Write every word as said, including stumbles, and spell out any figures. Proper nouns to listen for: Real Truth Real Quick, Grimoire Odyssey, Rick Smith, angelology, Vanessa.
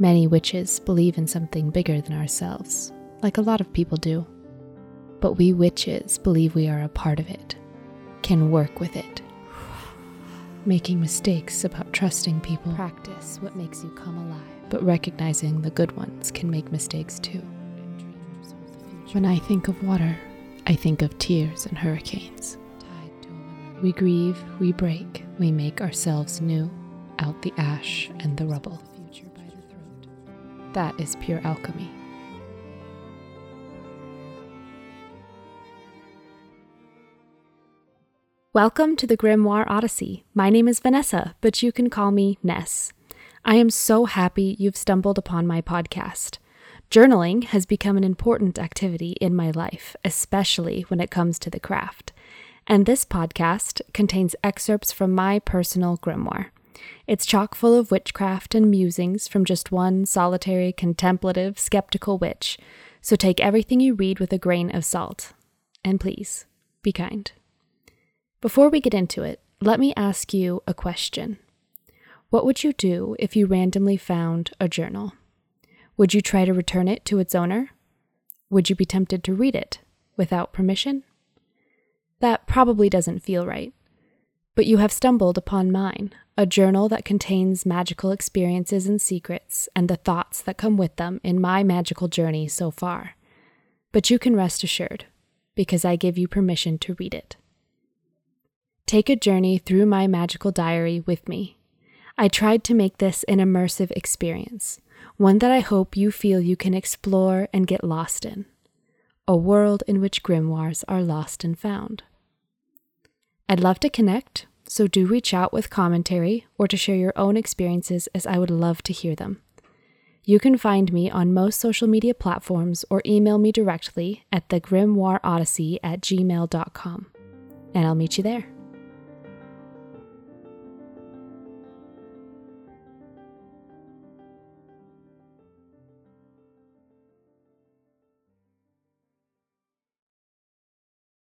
Many witches believe in something bigger than ourselves, like a lot of people do. But we witches believe we are a part of it, can work with it. Making mistakes about trusting people. Practice what makes you come alive. But recognizing the good ones can make mistakes too. When I think of water, I think of tears and hurricanes. We grieve, we break, we make ourselves new, out the ash and the rubble. That is pure alchemy. Welcome to the Grimoire Odyssey. My name is Vanessa, but you can call me Ness. I am so happy you've stumbled upon my podcast. Journaling has become an important activity in my life, especially when it comes to the craft. And this podcast contains excerpts from my personal grimoire. It's chock full of witchcraft and musings from just one solitary, contemplative, skeptical witch. So take everything you read with a grain of salt. And please, be kind. Before we get into it, let me ask you a question. What would you do if you randomly found a journal? Would you try to return it to its owner? Would you be tempted to read it without permission? That probably doesn't feel right. But you have stumbled upon mine, a journal that contains magical experiences and secrets and the thoughts that come with them in my magical journey so far. But you can rest assured, because I give you permission to read it. Take a journey through my magical diary with me. I tried to make this an immersive experience, one that I hope you feel you can explore and get lost in, a world in which grimoires are lost and found. I'd love to connect, so do reach out with commentary or to share your own experiences, as I would love to hear them. You can find me on most social media platforms or email me directly at the grimoire odyssey at gmail dot com, and I'll meet you there.